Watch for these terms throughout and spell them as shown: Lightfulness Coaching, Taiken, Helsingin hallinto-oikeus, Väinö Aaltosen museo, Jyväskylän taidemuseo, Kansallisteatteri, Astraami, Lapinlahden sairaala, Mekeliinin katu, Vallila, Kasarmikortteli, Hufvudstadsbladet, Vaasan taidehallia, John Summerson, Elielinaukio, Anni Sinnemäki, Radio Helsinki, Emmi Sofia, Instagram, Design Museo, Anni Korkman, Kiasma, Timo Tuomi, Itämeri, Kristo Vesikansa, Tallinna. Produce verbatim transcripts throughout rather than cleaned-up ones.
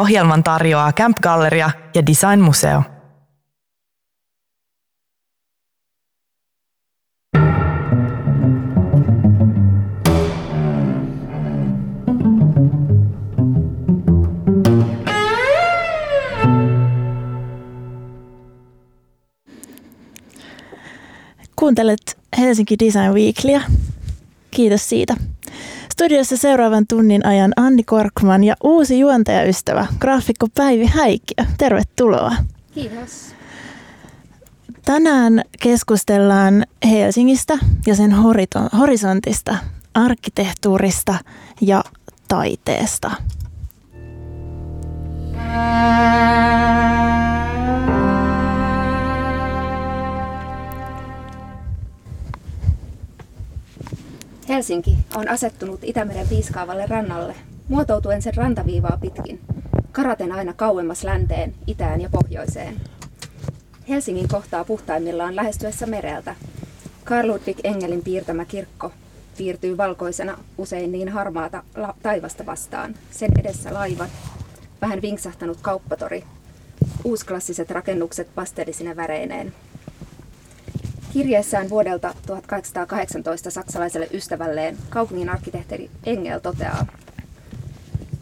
Ohjelman tarjoaa Camp Galleria ja Design Museo. Kuuntelet Helsinki Design Weeklyä. Kiitos siitä. Studiossa seuraavan tunnin ajan Anni Korkman ja uusi juontajaystävä, graafikko Päivi Häikiö. Tervetuloa. Kiitos. Tänään keskustellaan Helsingistä ja sen horisontista, arkkitehtuurista ja taiteesta. Helsinki on asettunut Itämeren piiskaavalle rannalle, muotoutuen sen rantaviivaa pitkin, karaten aina kauemmas länteen, itään ja pohjoiseen. Helsingin kohtaa puhtaimmillaan lähestyessä mereltä. Carl Ludwig Engelin piirtämä kirkko piirtyy valkoisena usein niin harmaata taivasta vastaan, sen edessä laivat, vähän vinksahtanut kauppatori, uusklassiset rakennukset pastellisine väreineen. Kirjeessään vuodelta tuhatkahdeksansataakahdeksantoista saksalaiselle ystävälleen kaupungin arkkitehti Engel toteaa: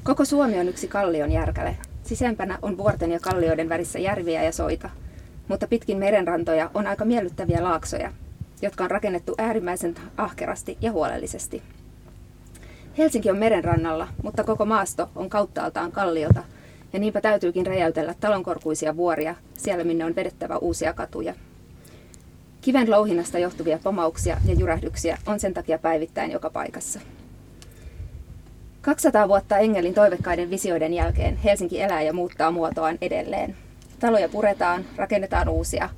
"Koko Suomi on yksi kallion järkäle. Sisempänä on vuorten ja kallioiden värissä järviä ja soita, mutta pitkin merenrantoja on aika miellyttäviä laaksoja, jotka on rakennettu äärimmäisen ahkerasti ja huolellisesti. Helsinki on merenrannalla, mutta koko maasto on kauttaaltaan kalliota, ja niinpä täytyykin räjäytellä talonkorkuisia vuoria siellä, minne on vedettävä uusia katuja. Kiven louhinnasta johtuvia pomauksia ja jyrähdyksiä on sen takia päivittäin joka paikassa." kaksisataa vuotta Engelin toivekkaiden visioiden jälkeen Helsinki elää ja muuttaa muotoaan edelleen. Taloja puretaan, rakennetaan uusia,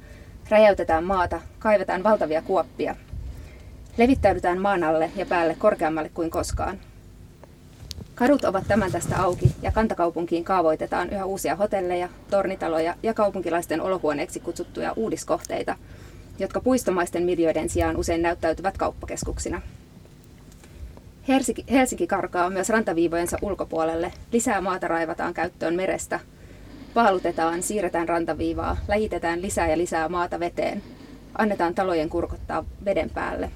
räjäytetään maata, kaivetaan valtavia kuoppia. Levittäydytään maan alle ja päälle korkeammalle kuin koskaan. Kadut ovat tämän tästä auki ja kantakaupunkiin kaavoitetaan yhä uusia hotelleja, tornitaloja ja kaupunkilaisten olohuoneeksi kutsuttuja uudiskohteita, jotka puistomaisten miljöiden sijaan usein näyttäytyvät kauppakeskuksina. Helsinki, Helsinki karkaa myös rantaviivojensa ulkopuolelle, lisää maata raivataan käyttöön merestä, paalutetaan, siirretään rantaviivaa, läjitetään lisää ja lisää maata veteen, annetaan talojen kurkottaa veden päälle.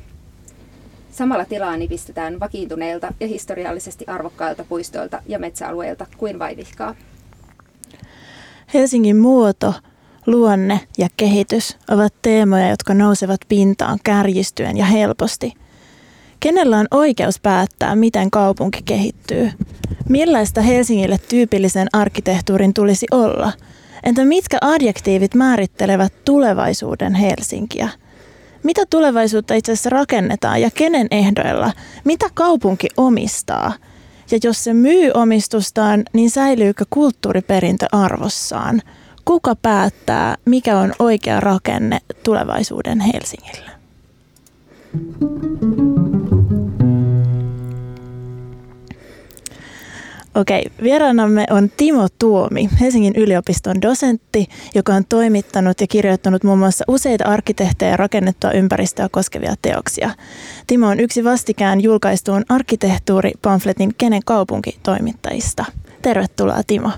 Samalla tilaa nipistetään vakiintuneilta ja historiallisesti arvokkailta puistoilta ja metsäalueilta kuin vaivihkaa. Helsingin muoto, luonne ja kehitys ovat teemoja, jotka nousevat pintaan kärjistyen ja helposti. Kenellä on oikeus päättää, miten kaupunki kehittyy? Millaista Helsingille tyypillisen arkkitehtuurin tulisi olla? Entä mitkä adjektiivit määrittelevät tulevaisuuden Helsinkiä? Mitä tulevaisuutta itse asiassa rakennetaan ja kenen ehdoilla? Mitä kaupunki omistaa? Ja jos se myy omistustaan, niin säilyykö kulttuuriperintö arvossaan? Kuka päättää, mikä on oikea rakenne tulevaisuuden Helsingillä? Okei, vieraanamme on Timo Tuomi, Helsingin yliopiston dosentti, joka on toimittanut ja kirjoittanut muun muassa useita arkkitehtejä ja rakennettua ympäristöä koskevia teoksia. Timo on yksi vastikään julkaistuun arkkitehtuuripamfletin Kenen kaupunki toimittajista. Tervetuloa, Timo.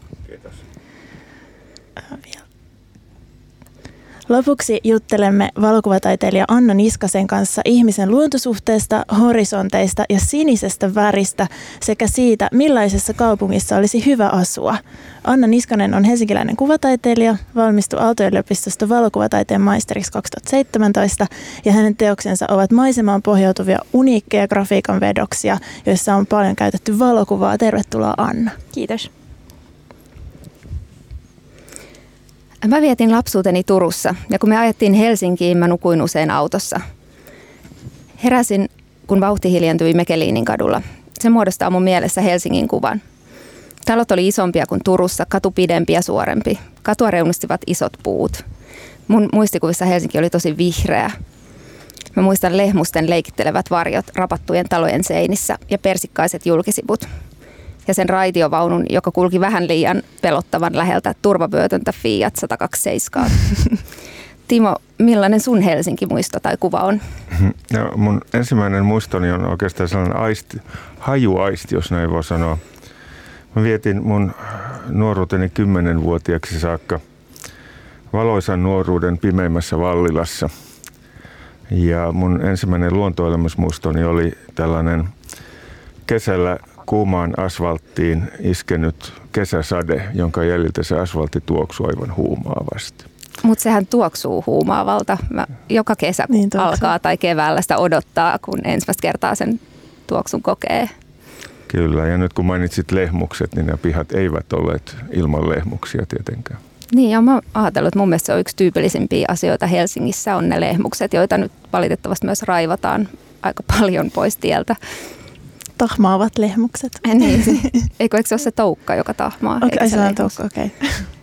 Lopuksi juttelemme valokuvataiteilija Anna Niskasen kanssa ihmisen luontosuhteesta, horisonteista ja sinisestä väristä sekä siitä, millaisessa kaupungissa olisi hyvä asua. Anna Niskanen on helsinkiläinen kuvataiteilija, valmistui Aalto-yliopistosta valokuvataiteen maisteriksi kaksituhattaseitsemäntoista ja hänen teoksensa ovat maisemaan pohjautuvia uniikkeja grafiikan vedoksia, joissa on paljon käytetty valokuvaa. Tervetuloa, Anna. Kiitos. Mä vietin lapsuuteni Turussa ja kun me ajettiin Helsinkiin, mä nukuin usein autossa. Heräsin, kun vauhti hiljentyi Mekeliinin kadulla. Se muodostaa mun mielessä Helsingin kuvan. Talot oli isompia kuin Turussa, katu pidempi ja suorempi. Katua reunustivat isot puut. Mun muistikuvissa Helsinki oli tosi vihreä. Mä muistan lehmusten leikittelevät varjot rapattujen talojen seinissä ja persikkaiset julkisivut. Ja sen raitiovaunun, joka kulki vähän liian pelottavan läheltä turvavyötöntä Fiat sata kaksikymmentäseitsemän. Timo, millainen sun Helsinki-muisto tai kuva on? No, mun ensimmäinen muistoni on oikeastaan sellainen aisti, hajuaisti, jos näin voi sanoa. Mä vietin mun nuoruuteni kymmenenvuotiaaksi saakka valoisan nuoruuden pimeimmässä Vallilassa. Ja mun ensimmäinen luontoelämysmuistoni oli tällainen kesällä kuumaan asfalttiin iskenyt kesäsade, jonka jäljiltä se asfaltti tuoksui aivan huumaavasti. Mutta sehän tuoksuu huumaavalta. Mä joka kesä niin alkaa tai keväällä sitä odottaa, kun ensimmäistä kertaa sen tuoksun kokee. Kyllä, ja nyt kun mainitsit lehmukset, niin nämä pihat eivät olleet ilman lehmuksia tietenkään. Niin, ja mä ajatellut, että mun mielestä se on yksi tyypillisimpiä asioita Helsingissä on ne lehmukset, joita nyt valitettavasti myös raivataan aika paljon pois tieltä. Tahmaavat lehmukset. En, niin, se, eikö, eikö se ole se toukka, joka tahmaa? Okei, okay, se on toukka, okei.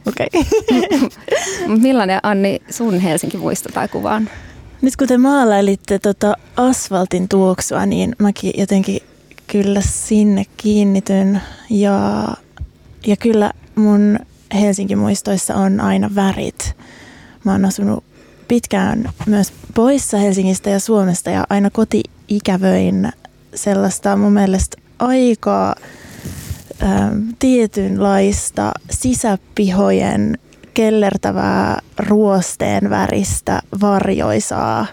Okay. Okay. Millainen, Anni, sun Helsinki muisto tai kuvaan? Nyt kun te maalailitte tota asfaltin tuoksua, niin mäkin jotenkin kyllä sinne kiinnityn. Ja, ja kyllä mun Helsingin muistoissa on aina värit. Mä oon asunut pitkään myös poissa Helsingistä ja Suomesta ja aina koti-ikävöin sellaista mun mielestä aika äm, tietynlaista sisäpihojen kellertävää ruosteen väristä varjoisaa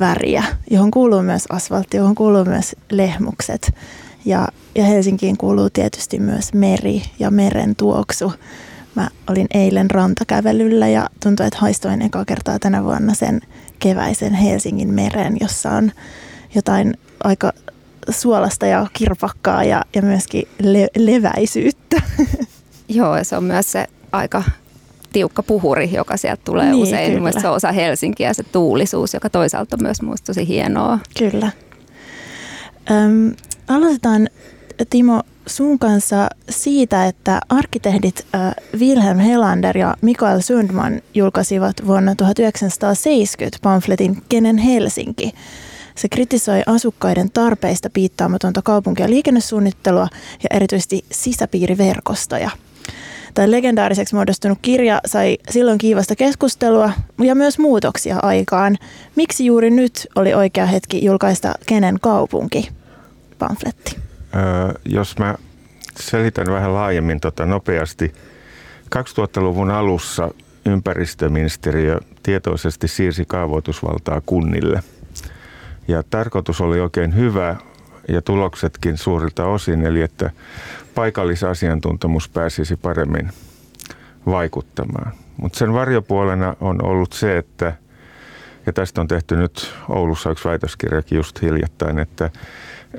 väriä, johon kuuluu myös asfaltti, johon kuuluu myös lehmukset. Ja, ja Helsinkiin kuuluu tietysti myös meri ja meren tuoksu. Mä olin eilen rantakävelyllä ja tuntui, että haistoin ekaa kertaa tänä vuonna sen keväisen Helsingin meren, jossa on jotain aika suolasta ja kirpakkaa ja, ja myöskin le- leväisyyttä. Joo, se on myös se aika tiukka puhuri, joka sieltä tulee niin, usein. Mielestäni se on osa Helsinkiä, se tuulisuus, joka toisaalta on myös musta tosi hienoa. Kyllä. Öm, aloitetaan, Timo, sun kanssa siitä, että arkkitehdit äh, Wilhelm Helander ja Mikael Sundman julkaisivat vuonna tuhatyhdeksänsataaseitsemänkymmentä pamfletin Kenen Helsinki. Se kritisoi asukkaiden tarpeista piittaamatonta kaupunki- ja liikennesuunnittelua ja erityisesti sisäpiiriverkostoja. Tämä legendaariseksi muodostunut kirja sai silloin kiivasta keskustelua ja myös muutoksia aikaan. Miksi juuri nyt oli oikea hetki julkaista Kenen kaupunki -pamfletti? Öö, jos mä selitän vähän laajemmin tota nopeasti. kaksituhattaluvun alussa ympäristöministeriö tietoisesti siirsi kaavoitusvaltaa kunnille. Ja tarkoitus oli oikein hyvä ja tuloksetkin suurilta osin, eli että paikallisasiantuntemus pääsisi paremmin vaikuttamaan. Mutta sen varjopuolena on ollut se, että, ja tästä on tehty nyt Oulussa yksi väitöskirjakin just hiljattain, että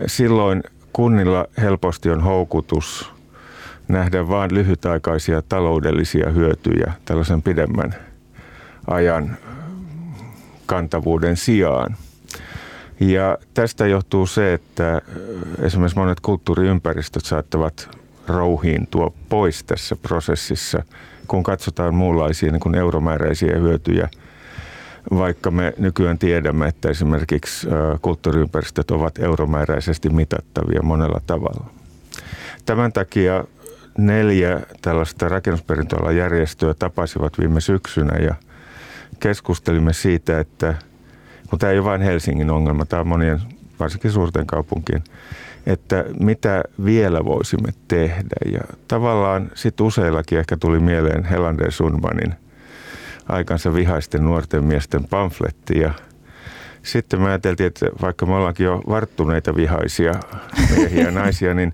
silloin kunnilla helposti on houkutus nähdä vain lyhytaikaisia taloudellisia hyötyjä tällaisen pidemmän ajan kantavuuden sijaan. Ja tästä johtuu se, että esimerkiksi monet kulttuuriympäristöt saattavat rouhiintua pois tässä prosessissa, kun katsotaan muunlaisia niin kuin euromääräisiä hyötyjä, vaikka me nykyään tiedämme, että esimerkiksi kulttuuriympäristöt ovat euromääräisesti mitattavia monella tavalla. Tämän takia neljä tällaista rakennusperintöalan järjestöä tapasivat viime syksynä ja keskustelimme siitä, että mutta tämä ei ole vain Helsingin ongelma, tämä on monien, varsinkin suurten kaupunkien, että mitä vielä voisimme tehdä. Ja tavallaan sitten useillakin ehkä tuli mieleen Helander Sundmanin aikansa vihaisten nuorten miesten pamfletti. Ja sitten me ajateltiin, että vaikka me ollaankin jo varttuneita vihaisia miehiä ja naisia, niin,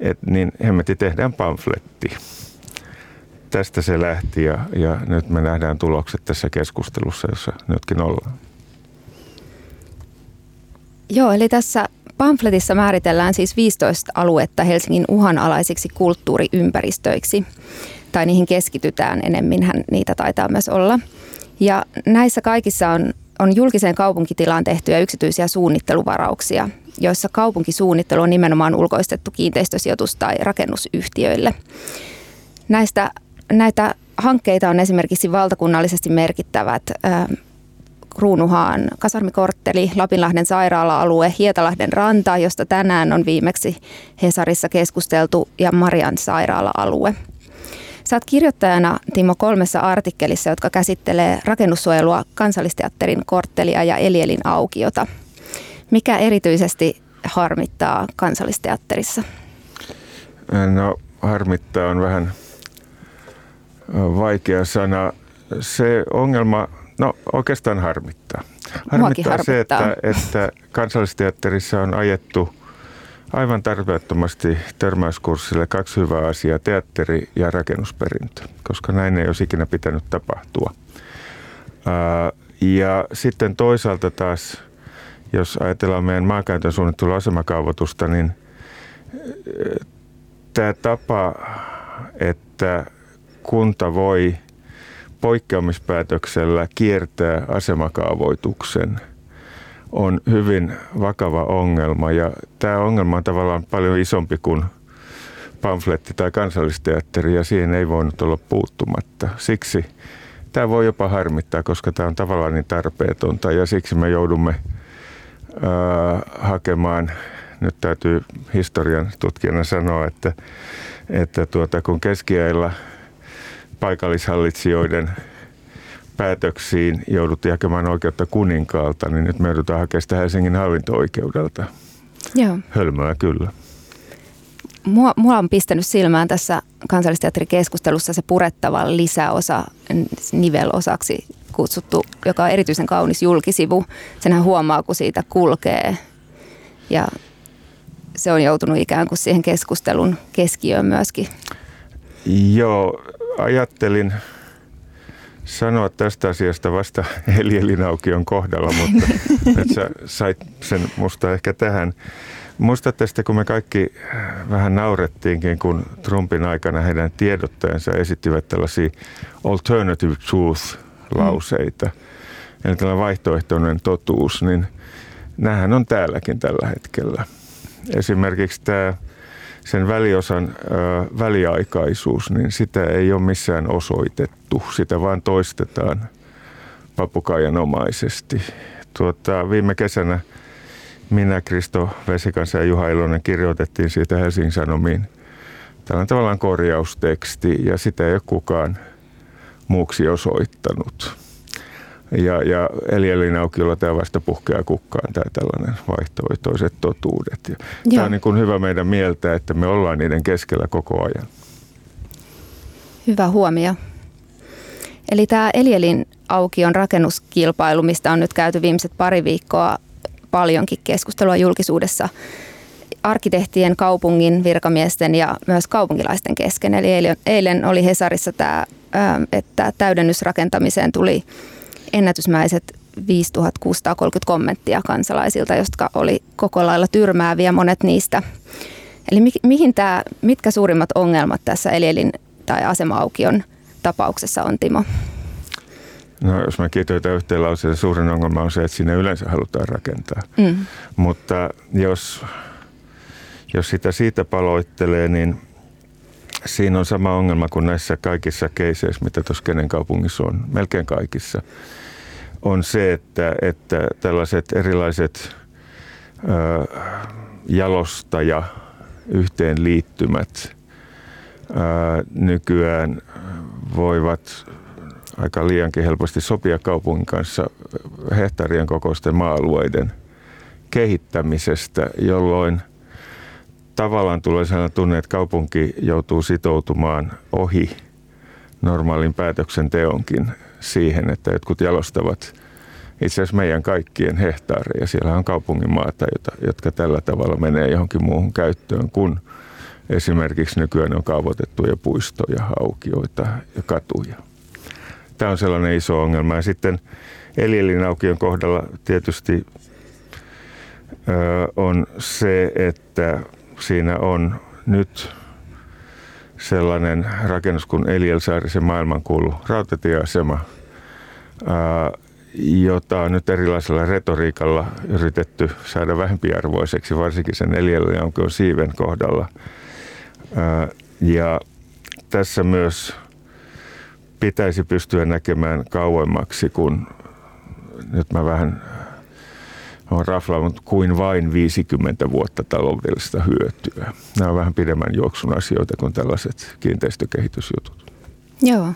et, niin hemmetti tehdään pamfletti. Tästä se lähti ja, ja nyt me nähdään tulokset tässä keskustelussa, jossa nytkin ollaan. Joo, eli tässä pamfletissa määritellään siis viisitoista aluetta Helsingin uhanalaisiksi kulttuuriympäristöiksi. Tai niihin keskitytään, enemminhän niitä taitaa myös olla. Ja näissä kaikissa on, on julkiseen kaupunkitilaan tehtyjä yksityisiä suunnitteluvarauksia, joissa kaupunkisuunnittelu on nimenomaan ulkoistettu kiinteistösijoitus- tai rakennusyhtiöille. Näistä, näitä hankkeita on esimerkiksi valtakunnallisesti merkittävät Kruunuhaan Kasarmikortteli, Lapinlahden sairaala-alue, Hietalahden ranta, josta tänään on viimeksi Hesarissa keskusteltu, ja Marian sairaala-alue. Sä oot kirjoittajana, Timo, kolmessa artikkelissa, jotka käsittelee rakennussuojelua, Kansallisteatterin korttelia ja Elielin aukiota. Mikä erityisesti harmittaa Kansallisteatterissa? No harmittaa on vähän vaikea sana. Se ongelma, no oikeastaan harmittaa. Harmittaa, harmittaa. se, että, että Kansallisteatterissa on ajettu aivan tarpeettomasti törmäyskurssille kaksi hyvää asiaa, teatteri ja rakennusperintö, koska näin ei olisi ikinä pitänyt tapahtua. Ja sitten toisaalta taas, jos ajatellaan meidän maankäytön suunnittelun asemakaavoitusta, niin tämä tapa, että kunta voi poikkeamispäätöksellä kiertää asemakaavoituksen, on hyvin vakava ongelma, ja tämä ongelma on tavallaan paljon isompi kuin pamfletti tai Kansallisteatteri, ja siihen ei voinut olla puuttumatta. Siksi tämä voi jopa harmittaa, koska tämä on tavallaan niin tarpeetonta, ja siksi me joudumme ää, hakemaan, nyt täytyy historian tutkijana sanoa, että, että tuota, kun keskiajalla paikallishallitsijoiden päätöksiin jouduttiin hakemaan oikeutta kuninkaalta, niin nyt me joudutaan hakemaan sitä Helsingin hallinto-oikeudelta. Joo. Hölmöä kyllä. Mua, mua on pistänyt silmään tässä Kansallisteatterikeskustelussa se purettava lisäosa, nivelosaksi kutsuttu, joka on erityisen kaunis julkisivu. Senhän huomaa, kun siitä kulkee. Ja se on joutunut ikään kuin siihen keskustelun keskiöön myöskin. Joo, ajattelin sanoa tästä asiasta vasta Elielinaukion kohdalla, mutta nyt sä sait sen musta ehkä tähän. Muistatte sitten, kun me kaikki vähän naurettiinkin, kun Trumpin aikana heidän tiedottajansa esittivät tällaisia alternative truth-lauseita, mm. eli tällainen vaihtoehtoinen totuus, niin nämähän on täälläkin tällä hetkellä. Esimerkiksi tämä sen väliosan ö, väliaikaisuus, niin sitä ei ole missään osoitettu. Sitä vaan toistetaan papukaijanomaisesti. Tuota, viime kesänä minä, Kristo Vesikansa ja Juha Ilonen kirjoitettiin siitä Helsingin Sanomiin. Tämä on tavallaan korjausteksti, ja sitä ei ole kukaan muuksi osoittanut. Ja, ja Elielinaukiolla tämä vasta puhkeaa kukkaan, tämä tällainen vaihtoehtoiset totuudet. Ja tämä on niin kuin hyvä meidän mieltä, että me ollaan niiden keskellä koko ajan. Hyvä huomio. Eli tämä Elielinaukion rakennuskilpailu, mistä on nyt käyty viimeiset pari viikkoa paljonkin keskustelua julkisuudessa arkkitehtien, kaupungin, virkamiesten ja myös kaupunkilaisten kesken. Eli eilen oli Hesarissa tämä, että täydennysrakentamiseen tuli ennätysmäiset viisituhatta kuusisataakolmekymmentä kommenttia kansalaisilta, jotka oli koko lailla tyrmääviä monet niistä. Eli mi- mihin tää, mitkä suurimmat ongelmat tässä Elielin tai asemaukion tapauksessa on, Timo? No, jos mä kiteytän yhteen lauseen, suurin ongelma on se, että siinä yleensä halutaan rakentaa. Mm. Mutta jos, jos sitä siitä paloittelee, niin siinä on sama ongelma kuin näissä kaikissa keiseissä, mitä tuossa Kenen kaupungissa on, melkein kaikissa, on se, että, että tällaiset erilaiset ö, jalostaja yhteenliittymät ö, nykyään voivat aika liiankin helposti sopia kaupungin kanssa hehtaarien kokoisten maa-alueiden kehittämisestä, jolloin tavallaan tulee sellainen tunne, että kaupunki joutuu sitoutumaan ohi normaalin päätöksenteonkin siihen, että jotkut jalostavat itse asiassa meidän kaikkien hehtaareja. Siellä on kaupungin maata, jotka tällä tavalla menee johonkin muuhun käyttöön, kun esimerkiksi nykyään on kaavoitettuja puistoja, aukioita ja katuja. Tämä on sellainen iso ongelma. Ja sitten Elielinaukion kohdalla tietysti öö, on se, että siinä on nyt sellainen rakennus kuin Eliel Saarisen maailmankuulu rautatieasema, jota on nyt erilaisella retoriikalla yritetty saada vähempiarvoiseksi, varsinkin sen Elielinaukion siiven kohdalla. Ja tässä myös pitäisi pystyä näkemään kauemmaksi, kun nyt mä vähän on raflaavut kuin vain viisikymmentä vuotta taloudellista hyötyä. Nämä on vähän pidemmän juoksun asioita kuin tällaiset kiinteistökehitysjutut. Joo.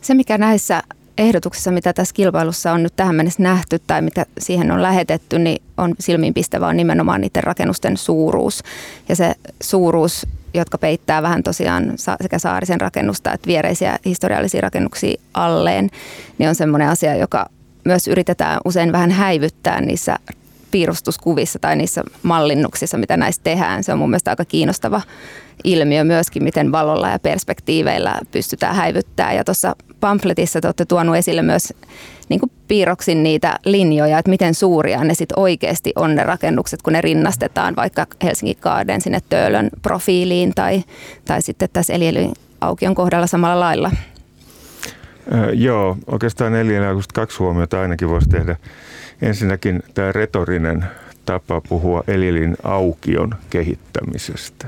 Se, mikä näissä ehdotuksissa, mitä tässä kilpailussa on nyt tähän mennessä nähty tai mitä siihen on lähetetty, niin on silmiinpistävä on nimenomaan niiden rakennusten suuruus. Ja se suuruus jotka peittää vähän tosiaan sekä Saarisen rakennusta että viereisiä historiallisia rakennuksia alleen, niin on semmoinen asia, joka myös yritetään usein vähän häivyttää niissä piirustuskuvissa tai niissä mallinnuksissa, mitä näistä tehdään. Se on mun mielestä aika kiinnostava ilmiö myöskin, miten valolla ja perspektiiveillä pystytään häivyttämään. Ja tuossa pamfletissa te olette tuonut esille myös niin kuin piirroksin niitä linjoja, että miten suuria ne sit oikeasti on ne rakennukset, kun ne rinnastetaan vaikka Helsingin Garden sinne Töölön profiiliin tai, tai sitten tässä Elielaukion kohdalla samalla lailla. Öö, joo, oikeastaan Elielaukosta kaksi huomiota ainakin voisi tehdä. Ensinnäkin tämä retorinen tapa puhua Elielin aukion kehittämisestä.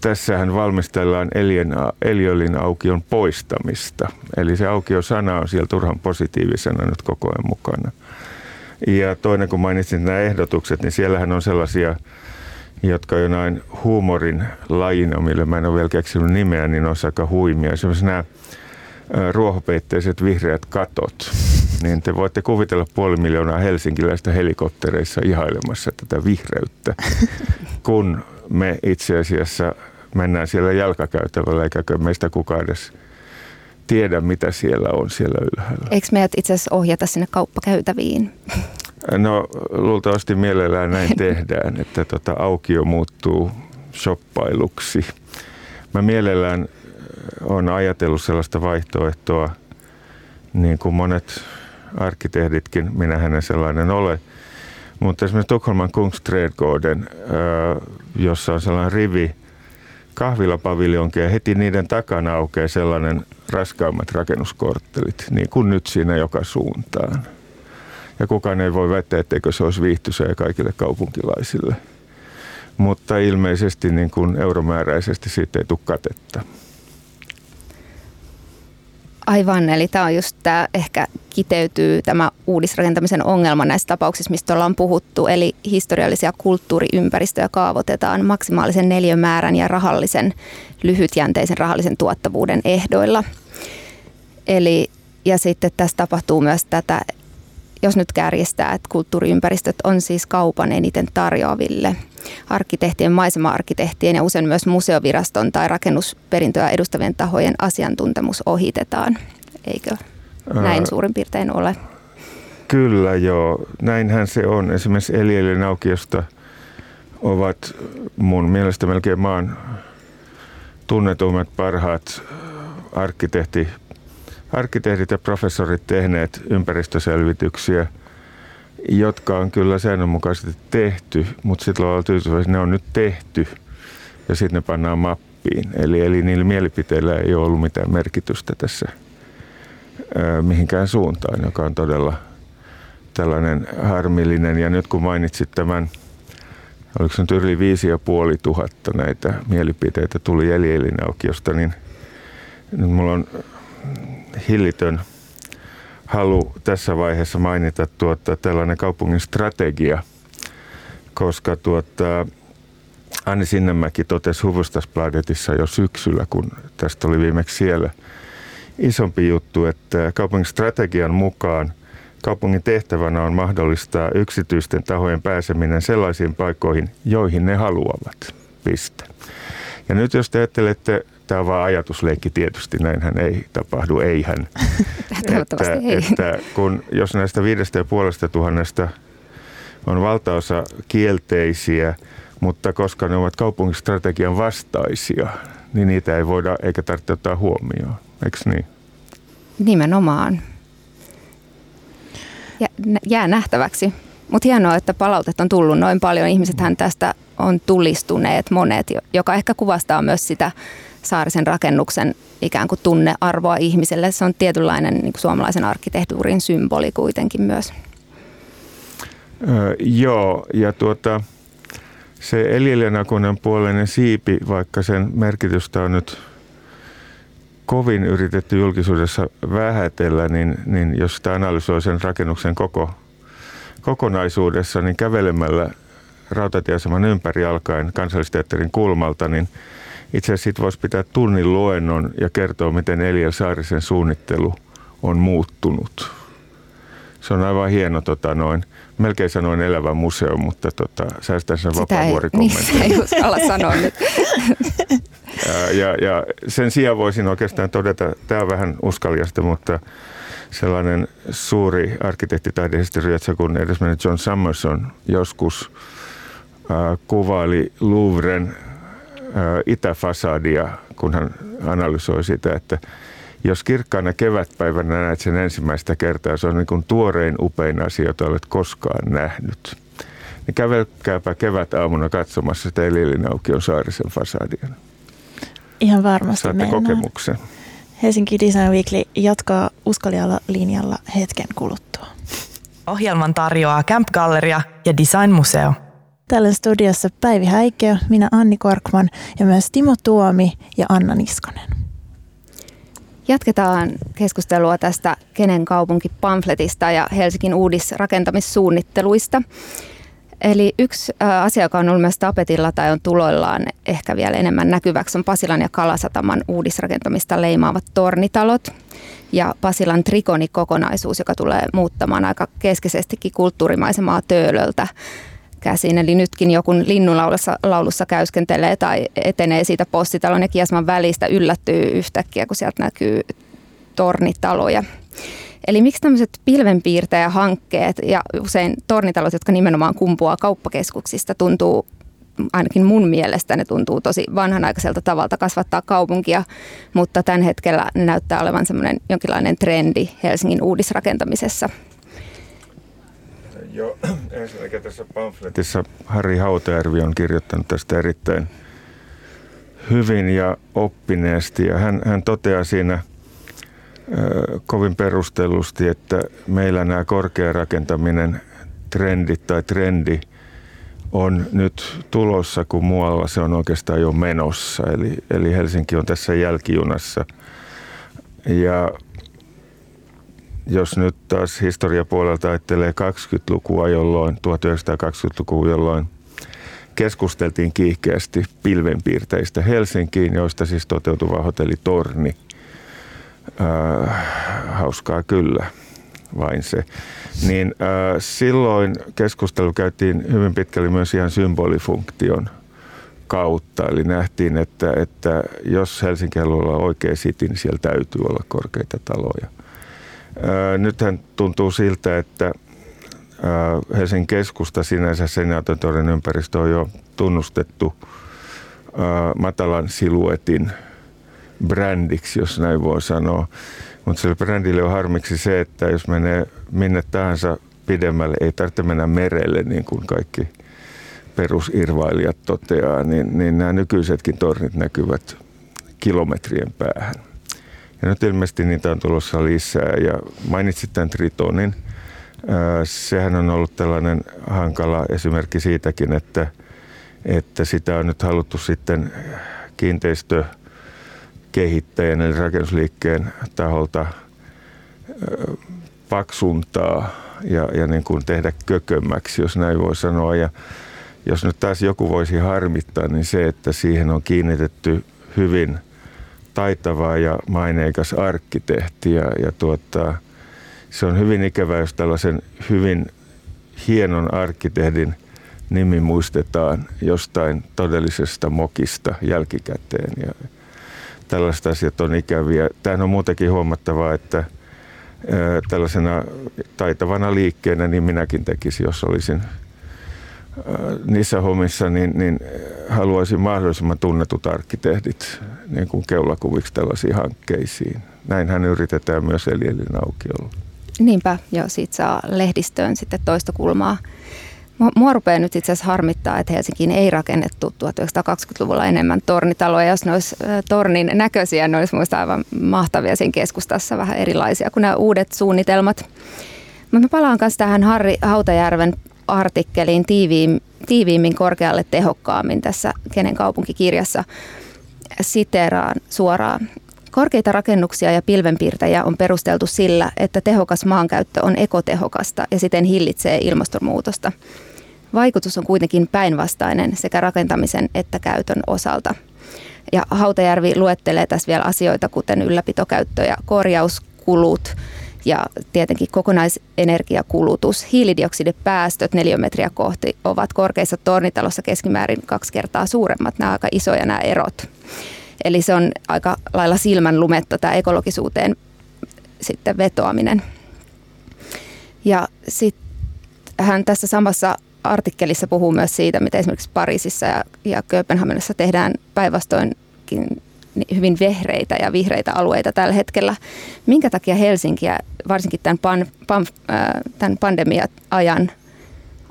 Tässähän valmistellaan Elielin aukion poistamista. Eli se aukiosana on siellä turhan positiivisena nyt koko ajan mukana. Ja toinen, kun mainitsin nämä ehdotukset, niin siellähän on sellaisia, jotka jonain huumorin lajina, millä mä en ole vielä keksinyt nimeä, niin on aika huimia. Esimerkiksi nämä ruohopeitteiset vihreät katot. Niin te voitte kuvitella puoli miljoonaa helsinkiläistä helikoptereissa ihailemassa tätä vihreyttä, kun me itse asiassa mennään siellä jalkakäytävällä, eikä meistä kukaan edes tiedä, mitä siellä on siellä ylhäällä. Eikö meidät itse asiassa ohjata sinne kauppakäytäviin? No luultavasti mielellään näin tehdään, että tota, aukio muuttuu shoppailuksi. Mä mielellään olen ajatellut sellaista vaihtoehtoa, niin kuin monet arkkitehditkin, minähän en sellainen ole. Mutta esimerkiksi Tukholman Kungsträdgården, jossa on sellainen rivi kahvilapaviljonkia, ja heti niiden takana aukeaa sellainen raskaammat rakennuskorttelit, niin kuin nyt siinä joka suuntaan. Ja kukaan ei voi väittää, etteikö se olisi viihtyisää ja kaikille kaupunkilaisille. Mutta ilmeisesti niin kuin euromääräisesti siitä ei tule katetta. Aivan, eli tämä on just tämä, ehkä kiteytyy tämä uudisrakentamisen ongelma näissä tapauksissa, mistä ollaan puhuttu, eli historiallisia kulttuuriympäristöjä kaavoitetaan maksimaalisen neliömäärän ja rahallisen, lyhytjänteisen rahallisen tuottavuuden ehdoilla. Eli, ja sitten tässä tapahtuu myös tätä, jos nyt kärjistää, että kulttuuriympäristöt on siis kaupan eniten tarjoaville arkkitehtien, maisema-arkkitehtien ja usein myös museoviraston tai rakennusperintöä edustavien tahojen asiantuntemus ohitetaan. Eikö näin suurin piirtein ole? Kyllä joo, näinhän se on. Esimerkiksi Elielinaukiosta ovat mun mielestä melkein maan tunnetummat parhaat arkkitehti, arkkitehdit ja professorit tehneet ympäristöselvityksiä, jotka on kyllä säännönmukaisesti tehty, mutta sitten ollaan tyytyväisiä, ne on nyt tehty ja sitten ne pannaan mappiin. Eli, eli niillä mielipiteillä ei ole ollut mitään merkitystä tässä ö, mihinkään suuntaan, joka on todella tällainen harmillinen. Ja nyt kun mainitsit tämän, oliko se nyt yli viisi ja puoli tuhatta näitä mielipiteitä tuli Elielinaukiosta, niin nyt mulla on hillitön halu tässä vaiheessa mainita tuota, tällainen kaupungin strategia, koska tuota, Anni Sinnemäki totesi Hufvudstadsbladetissa jo syksyllä, kun tästä oli viimeksi siellä isompi juttu, että kaupungin strategian mukaan kaupungin tehtävänä on mahdollistaa yksityisten tahojen pääseminen sellaisiin paikkoihin, joihin ne haluavat. Piste. Ja nyt jos te ajattelette, tämä on vaan ajatusleikki tietysti, näinhän ei tapahdu, eihän. Toivottavasti että, ei. Että kun, jos näistä viidestä ja puolesta tuhannesta on valtaosa kielteisiä, mutta koska ne ovat kaupunkistrategian vastaisia, niin niitä ei voida eikä tarvitse ottaa huomioon. Eikö niin? Nimenomaan. Ja, jää nähtäväksi. Mutta hienoa, että palautet on tullut noin paljon. Ihmisethän tästä on tulistuneet monet, joka ehkä kuvastaa myös sitä Saarisen rakennuksen ikään kuin tunnearvoa ihmiselle. Se on tietynlainen niin kuin suomalaisen arkkitehtuurin symboli kuitenkin myös. Öö, joo, ja tuota, se Elielinaukiokunnan puoleinen siipi, vaikka sen merkitystä on nyt kovin yritetty julkisuudessa vähätellä, niin, niin jos sitä analysoi sen rakennuksen koko, kokonaisuudessa, niin kävelemällä rautatieaseman ympäri alkaen Kansallisteatterin kulmalta, niin itse asiassa siitä voisi pitää tunnin luennon ja kertoa, miten Eliel Saarisen suunnittelu on muuttunut Se on aivan hieno, tota, noin, melkein sanoin elävä museo, mutta tota, säästän sen Vapaavuori-kommentin. Sitä ei, niin, ei ala sanoa nyt. ja, ja, ja sen sijaan voisin oikeastaan todeta, tämä on vähän uskallista, mutta sellainen suuri arkkitehtitaidehistoriassa kuin edesmennyt John Summerson joskus äh, kuvaili Louvren äh, itäfasadia, kun hän analysoi sitä, että jos kirkkaana kevätpäivänä näet sen ensimmäistä kertaa, se on niin kuin tuorein upein asia, jota olet koskaan nähnyt. Niin kävelkääpä kevätaamuna katsomassa sitä Elielinaukion Saarisen fasadia. Ihan varmasti saatte mennään. Kokemuksen. Helsinki Design Weekly jatkaa uskalialla linjalla hetken kuluttua. Ohjelman tarjoaa Camp Galleria ja Design Museo. Täällä studiossa Päivi Häikiö, minä Anni Korkman ja myös Timo Tuomi ja Anna Niskanen. Jatketaan keskustelua tästä Kenen kaupunki -pamfletista ja Helsingin uudisrakentamissuunnitteluista. Eli yksi asia, joka on ollut myös tapetilla tai on tuloillaan ehkä vielä enemmän näkyväksi, on Pasilan ja Kalasataman uudisrakentamista leimaavat tornitalot ja Pasilan trikonikokonaisuus, joka tulee muuttamaan aika keskeisestikin kulttuurimaisemaa Töölöltä käsin. Eli nytkin joku linnunlaulussa laulussa käyskentelee tai etenee siitä Postitalon ja Kiasman välistä, yllättyy yhtäkkiä, kun sieltä näkyy tornitaloja. Eli miksi tämmöiset pilvenpiirtäjähankkeet ja usein tornitalot, jotka nimenomaan kumpuaa kauppakeskuksista, tuntuu, ainakin mun mielestä ne tuntuu tosi vanhanaikaiselta tavalta kasvattaa kaupunkia, mutta tämän hetkellä ne näyttää olevan semmoinen jonkinlainen trendi Helsingin uudisrakentamisessa. Joo, ensinnäkin tässä pamfletissa Harri Hautajärvi on kirjoittanut tästä erittäin hyvin ja oppineesti. Ja hän, hän toteaa siinä ö, kovin perustellusti, että meillä nämä korkearakentaminen trendit tai trendi on nyt tulossa, kun muualla se on oikeastaan jo menossa. Eli, eli Helsinki on tässä jälkijunassa. Ja jos nyt taas historiapuolelta ajattelee kaksikymmentälukua, jolloin, tuhatyhdeksänsataakaksikymmentälukua, jolloin keskusteltiin kiihkeästi pilvenpiirteistä Helsinkiin, joista siis toteutuva hotelli Torni. Äh, hauskaa kyllä, vain se. Niin, äh, silloin keskustelu käytiin hyvin pitkälle myös ihan symbolifunktion kautta. Eli nähtiin, että, että jos Helsinki haluaa olla oikea city, niin siellä täytyy olla korkeita taloja. Nythän tuntuu siltä, että Helsingin keskusta, sinänsä Senaatintorin ympäristö, on jo tunnustettu matalan siluetin brändiksi, jos näin voi sanoa. Mutta sille brändille on harmiksi se, että jos menee minne tahansa pidemmälle, ei tarvitse mennä merelle, niin kuin kaikki perusirvailijat toteaa, niin, niin nämä nykyisetkin tornit näkyvät kilometrien päähän. Ja nyt ilmeisesti niitä on tulossa lisää, ja mainitsit tämän Tritonin. Sehän on ollut tällainen hankala esimerkki siitäkin, että, että sitä on nyt haluttu sitten kiinteistökehittäjän eli rakennusliikkeen taholta paksuntaa ja, ja niin kuin tehdä kökömmäksi, jos näin voi sanoa. Ja jos nyt taas joku voisi harmittaa, niin se, että siihen on kiinnitetty hyvin taitava ja maineikas arkkitehti, ja, ja tuota, se on hyvin ikävää, jos tällaisen hyvin hienon arkkitehdin nimi muistetaan jostain todellisesta mokista jälkikäteen, ja tällaiset asiat on ikäviä. Tämähän on muutenkin huomattavaa, että ä, tällaisena taitavana liikkeenä niin minäkin tekisin, jos olisin ä, niissä hommissa, niin, niin haluaisin mahdollisimman tunnetut arkkitehdit niin kuin keulakuviksi tällaisiin hankkeisiin. Näinhän yritetään myös Elielinaukiolla. Niinpä, joo, siitä saa lehdistöön sitten toista kulmaa. Mua rupeaa nyt itse asiassa harmittaa, että Helsinkiin ei rakennettu tuhatyhdeksänsataakaksikymmentäluvulla enemmän tornitaloja. Jos ne olisi tornin näköisiä, ne olisi muista aivan mahtavia siinä keskustassa, vähän erilaisia kuin nämä uudet suunnitelmat. Mutta palaan myös tähän Harri Hautajärven artikkeliin tiiviim, tiiviimmin, korkealle, tehokkaammin tässä Kenen kaupunkikirjassa. Siteraan suoraan. Korkeita rakennuksia ja pilvenpiirtäjiä on perusteltu sillä, että tehokas maankäyttö on ekotehokasta ja siten hillitsee ilmastonmuutosta. Vaikutus on kuitenkin päinvastainen sekä rakentamisen että käytön osalta. Ja Hautajärvi luettelee tässä vielä asioita, kuten ylläpitokäyttö ja korjauskulut ja tietenkin kokonaisenergiakulutus. Hiilidioksidipäästöt neliömetriä kohti ovat korkeissa tornitalossa keskimäärin kaksi kertaa suuremmat. Nämä ovat aika isoja nämä erot. Eli se on aika lailla silmän lumetta tämä ekologisuuteen sitten vetoaminen. Ja sitten hän tässä samassa artikkelissa puhuu myös siitä, miten esimerkiksi Pariisissa ja, ja Kööpenhaminassa tehdään päinvastoinkin hyvin vehreitä ja vihreitä alueita tällä hetkellä. Minkä takia Helsinkiä varsinkin tämän, pan, pan, tämän pandemia-ajan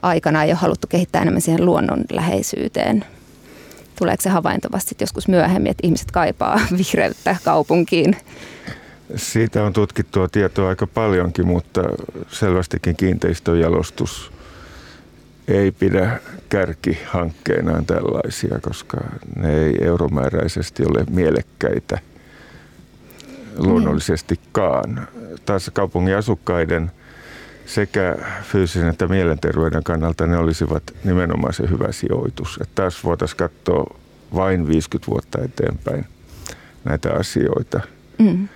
aikana ei ole haluttu kehittää enemmän siihen luonnonläheisyyteen? Tuleeko se havaintovasti joskus myöhemmin, että ihmiset kaipaa vihreyttä kaupunkiin? Siitä on tutkittua tietoa aika paljonkin, mutta selvästikin kiinteistöjalostus ei pidä kärkihankkeinaan tällaisia, koska ne ei euromääräisesti ole mielekkäitä luonnollisestikaan. Taas kaupungin asukkaiden sekä fyysisen että mielenterveyden kannalta ne olisivat nimenomaan se hyvä sijoitus. Että taas voitaisiin katsoa vain viisikymmentä vuotta eteenpäin näitä asioita, mm.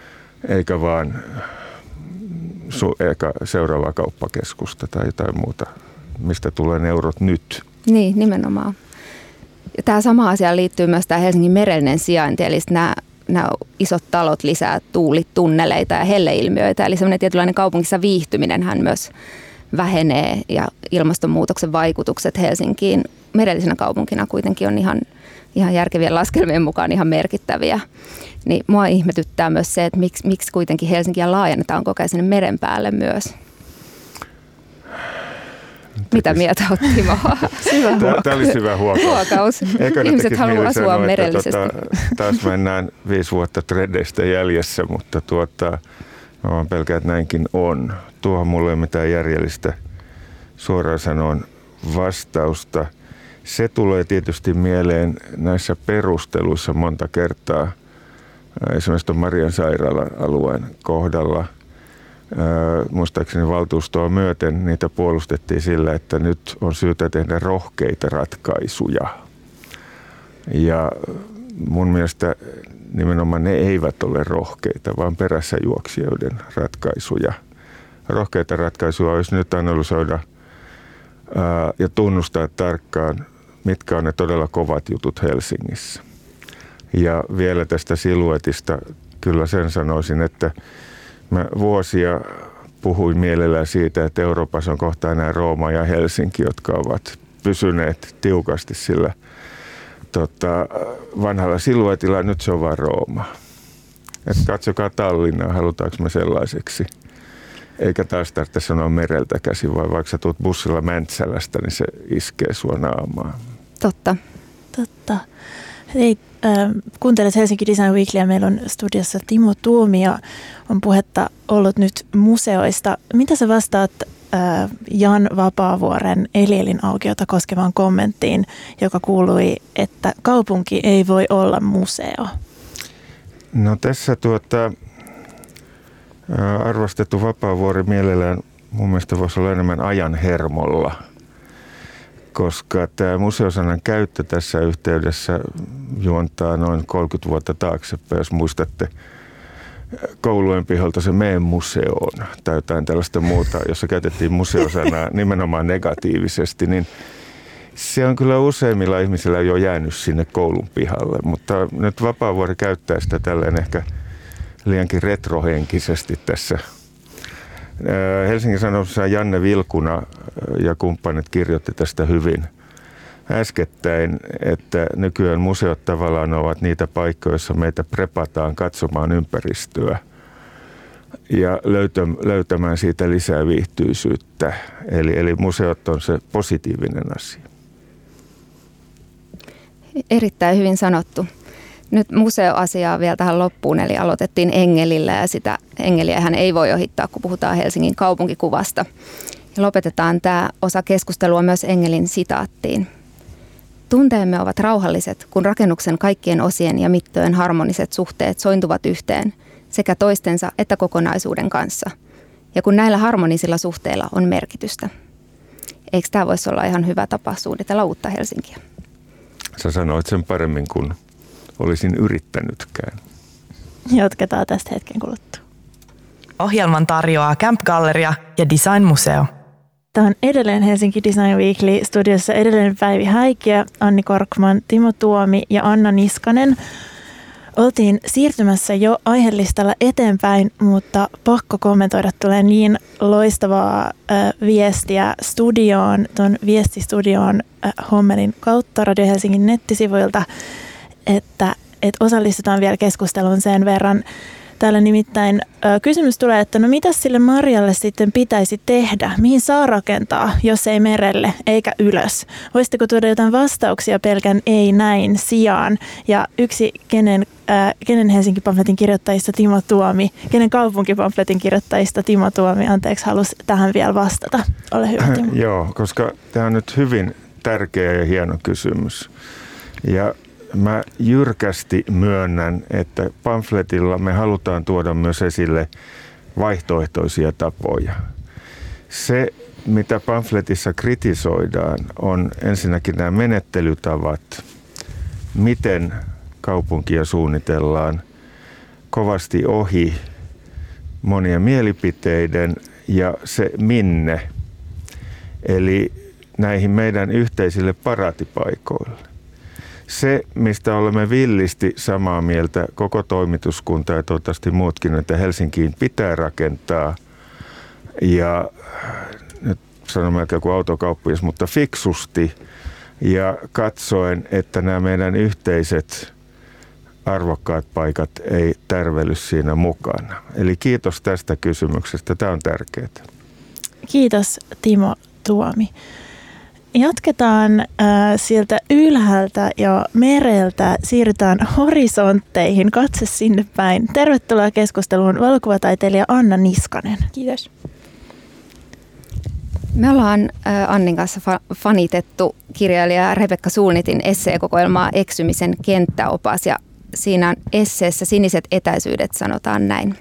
eikä vaan su- eikä seuraavaa kauppakeskusta tai jotain muuta, mistä tulee ne eurot nyt. Niin, nimenomaan. Tämä sama asia liittyy myös tämä Helsingin merellinen sijainti, eli nämä, nämä isot talot lisää tuulitunneleita ja helleilmiöitä, eli semmoinen tietynlainen kaupungissa viihtyminenhän myös vähenee, ja ilmastonmuutoksen vaikutukset Helsinkiin merellisenä kaupunkina kuitenkin on ihan, ihan järkevien laskelmien mukaan ihan merkittäviä. Niin mua ihmetyttää myös se, että miksi, miksi kuitenkin Helsinkiä laajennetaan koko ajan sinne meren päälle myös. Mitä mieltä olet, Timo? Tämä oli syvä huokaus. Eikö ne tekisi mieli sanoa, merellisesti. Että tuota, taas mennään viisi vuotta trendeistä jäljessä, mutta tuota, mä vaan pelkään, että näinkin on. Tuohon mulla ei ole mitään järjellistä suoraan sanoen vastausta. Se tulee tietysti mieleen näissä perusteluissa monta kertaa. Esimerkiksi Marian sairaalan alueen kohdalla. Muistaakseni valtuustoa myöten niitä puolustettiin sillä, että nyt on syytä tehdä rohkeita ratkaisuja. Ja mun mielestä nimenomaan ne eivät ole rohkeita, vaan perässä juoksijoiden ratkaisuja. Rohkeita ratkaisuja olisi nyt analysoida ää, ja tunnustaa tarkkaan, mitkä on ne todella kovat jutut Helsingissä. Ja vielä tästä siluetista kyllä sen sanoisin, että mä vuosia puhuin mielellään siitä, että Euroopassa on kohta enää Rooma ja Helsinki, jotka ovat pysyneet tiukasti sillä tota, vanhalla siluetilla. Nyt se on vaan Rooma. Et katsokaa Tallinnaa, halutaanko me sellaiseksi. Eikä taas tarvitse sanoa mereltä käsin, vaan vaikka sä tulet bussilla Mäntsälästä, niin se iskee sua naamaa. Totta. Totta. Hei, äh, kuuntelet Helsinki Design Weekly ja meillä on studiossa Timo Tuomi ja on puhetta ollut nyt museoista. Mitä sä vastaat äh, Jan Vapaavuoren Elielin aukiota koskevaan kommenttiin, joka kuului, että kaupunki ei voi olla museo? No tässä tuota, arvostettu Vapaavuori mielellään mun mielestä voisi olla enemmän ajan hermolla. Koska tämä museosanan käyttö tässä yhteydessä juontaa noin kolmekymmentä vuotta taaksepäin, jos muistatte koulujen piholta se meidän museoon tai jotain tällaista muuta, jossa käytettiin museosanaa nimenomaan negatiivisesti, niin se on kyllä useimmilla ihmisillä jo jäänyt sinne koulun pihalle, mutta nyt Vapaavuori käyttää sitä tälleen ehkä liiankin retrohenkisesti tässä. Helsingin Sanomissa Janne Vilkuna ja kumppanit kirjoitti tästä hyvin äskettäin, että nykyään museot tavallaan ovat niitä paikkoja, joissa meitä prepataan katsomaan ympäristöä ja löytämään siitä lisää viihtyisyyttä. Eli, eli museot on se positiivinen asia. Erittäin hyvin sanottu. Nyt museoasiaa vielä tähän loppuun, eli aloitettiin Engelillä ja sitä Engeliä hän ei voi ohittaa, kun puhutaan Helsingin kaupunkikuvasta. Ja lopetetaan tämä osa keskustelua myös Engelin sitaattiin. Tunteemme ovat rauhalliset, kun rakennuksen kaikkien osien ja mittojen harmoniset suhteet sointuvat yhteen sekä toistensa että kokonaisuuden kanssa. Ja kun näillä harmonisilla suhteilla on merkitystä. Eikö tämä voisi olla ihan hyvä tapa suunnitella uutta Helsinkiä? Sä sanoit sen paremmin kuin olisin yrittänytkään. Jatketaan tästä hetken kuluttua. Ohjelman tarjoaa Camp Galleria ja Design Museo. Tämä on edelleen Helsinki Design Weekly, studiossa edelleen Päivi Häikiö, Anni Korkman, Timo Tuomi ja Anna Niskanen. Oltiin siirtymässä jo aihelistalla eteenpäin, mutta pakko kommentoida, tulee niin loistavaa äh, viestiä studioon, tuon viestistudioon äh, Hommelin kautta Radio Helsingin nettisivuilta, että et osallistutaan vielä keskusteluun sen verran. Täällä nimittäin äh, kysymys tulee, että no mitä sille Marjalle sitten pitäisi tehdä? Mihin saa rakentaa, jos ei merelle eikä ylös? Voisitteko tuoda jotain vastauksia pelkän ei näin sijaan? Ja yksi kenen Äh, kenen Helsinki-pamfletin kirjoittajista Timo Tuomi, kenen kaupunkipamfletin kirjoittajista Timo Tuomi, anteeksi, halusi tähän vielä vastata. Ole hyvä, Timo. Joo, koska tämä on nyt hyvin tärkeä ja hieno kysymys. Ja mä jyrkästi myönnän, että pamfletilla me halutaan tuoda myös esille vaihtoehtoisia tapoja. Se, mitä pamfletissa kritisoidaan, on ensinnäkin nämä menettelytavat, miten kaupunkia suunnitellaan kovasti ohi monien mielipiteiden ja se minne, eli näihin meidän yhteisille paraatipaikoille. Se, mistä olemme villisti samaa mieltä koko toimituskunta ja toivottavasti muutkin, että Helsinkiin pitää rakentaa ja nyt sanomme, että joku autokauppias, mutta fiksusti ja katsoen, että nämä meidän yhteiset arvokkaat paikat ei tärvelly siinä mukana. Eli kiitos tästä kysymyksestä. Tämä on tärkeää. Kiitos Timo Tuomi. Jatketaan äh, sieltä ylhäältä ja mereltä. Siirrytään horisontteihin. Katse sinne päin. Tervetuloa keskusteluun valokuvataiteilija Anna Niskanen. Kiitos. Me ollaan Annin kanssa fa- fanitettu kirjailija Rebecca Solnitin esseekokoelmaa Eksymisen kenttäopas ja siinä esseessä Siniset etäisyydet sanotaan näin.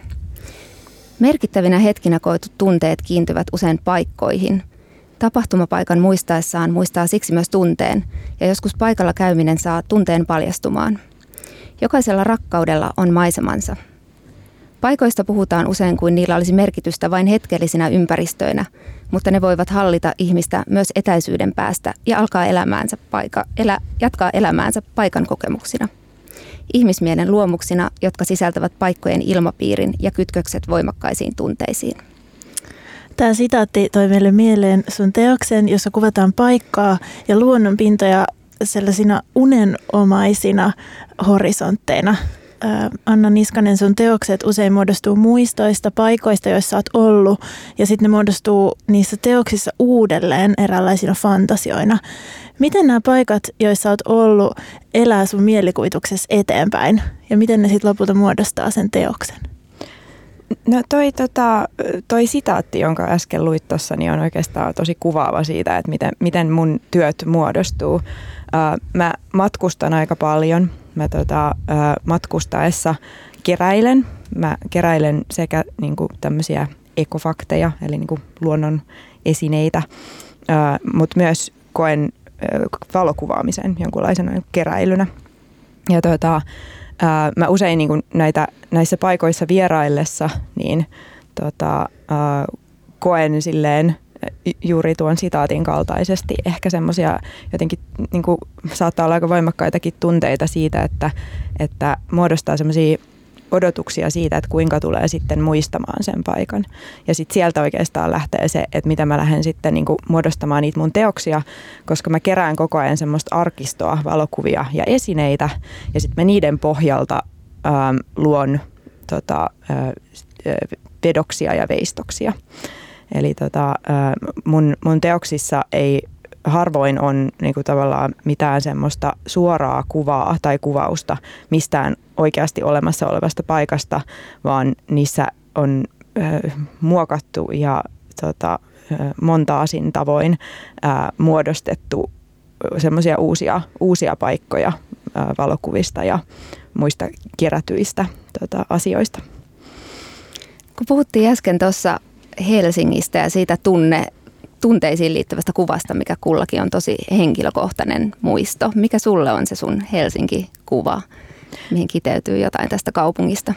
Merkittävinä hetkinä koetut tunteet kiintyvät usein paikkoihin. Tapahtumapaikan muistaessaan muistaa siksi myös tunteen, ja joskus paikalla käyminen saa tunteen paljastumaan. Jokaisella rakkaudella on maisemansa. Paikoista puhutaan usein kuin niillä olisi merkitystä vain hetkellisinä ympäristöinä, mutta ne voivat hallita ihmistä myös etäisyyden päästä ja alkaa elämäänsä paika, elä, jatkaa elämäänsä paikan kokemuksina. Ihmismielen luomuksina, jotka sisältävät paikkojen ilmapiirin ja kytkökset voimakkaisiin tunteisiin. Tämä sitaatti toi meille mieleen sun teoksen, jossa kuvataan paikkaa ja luonnonpintoja sellaisina unenomaisina horisontteina. Anna Niskanen, sun teokset usein muodostuu muistoista, paikoista, joissa olet ollut, ja sitten ne muodostuu niissä teoksissa uudelleen eräänlaisina fantasioina. Miten nämä paikat, joissa olet ollut, elää sun mielikuvituksessa eteenpäin, ja miten ne sitten lopulta muodostaa sen teoksen? No toi, tota, toi sitaatti, jonka äsken luit tuossa, niin on oikeastaan tosi kuvaava siitä, että miten, miten mun työt muodostuu. Mä matkustan aika paljon. Mä tota, matkustaessa keräilen. Mä keräilen sekä niinku tämmöisiä ekofakteja, eli niinku luonnon esineitä, mutta myös koen valokuvaamisen jonkunlaisena keräilynä. Ja tota, ää, mä usein niinku näitä, näissä paikoissa vieraillessa niin tota, ää, koen silleen, juuri tuon sitaatin kaltaisesti ehkä semmoisia jotenkin niin kuin, saattaa olla aika voimakkaitakin tunteita siitä, että, että muodostaa semmoisia odotuksia siitä, että kuinka tulee sitten muistamaan sen paikan. Ja sitten sieltä oikeastaan lähtee se, että mitä mä lähden sitten niin kuin, muodostamaan niitä mun teoksia, koska mä kerään koko ajan semmoista arkistoa, valokuvia ja esineitä ja sitten mä niiden pohjalta ähm, luon tota, äh, vedoksia ja veistoksia. Eli tota, mun, mun teoksissa ei harvoin on niinku tavallaan mitään semmoista suoraa kuvaa tai kuvausta mistään oikeasti olemassa olevasta paikasta, vaan niissä on äh, muokattu ja tota, montaasin tavoin äh, muodostettu semmoisia uusia, uusia paikkoja äh, valokuvista ja muista kerätyistä tota, asioista. Kun puhuttiin äsken tuossa Helsingistä ja siitä tunne, tunteisiin liittyvästä kuvasta, mikä kullakin on tosi henkilökohtainen muisto. Mikä sulle on se sun Helsinki-kuva, mihin kiteytyy jotain tästä kaupungista?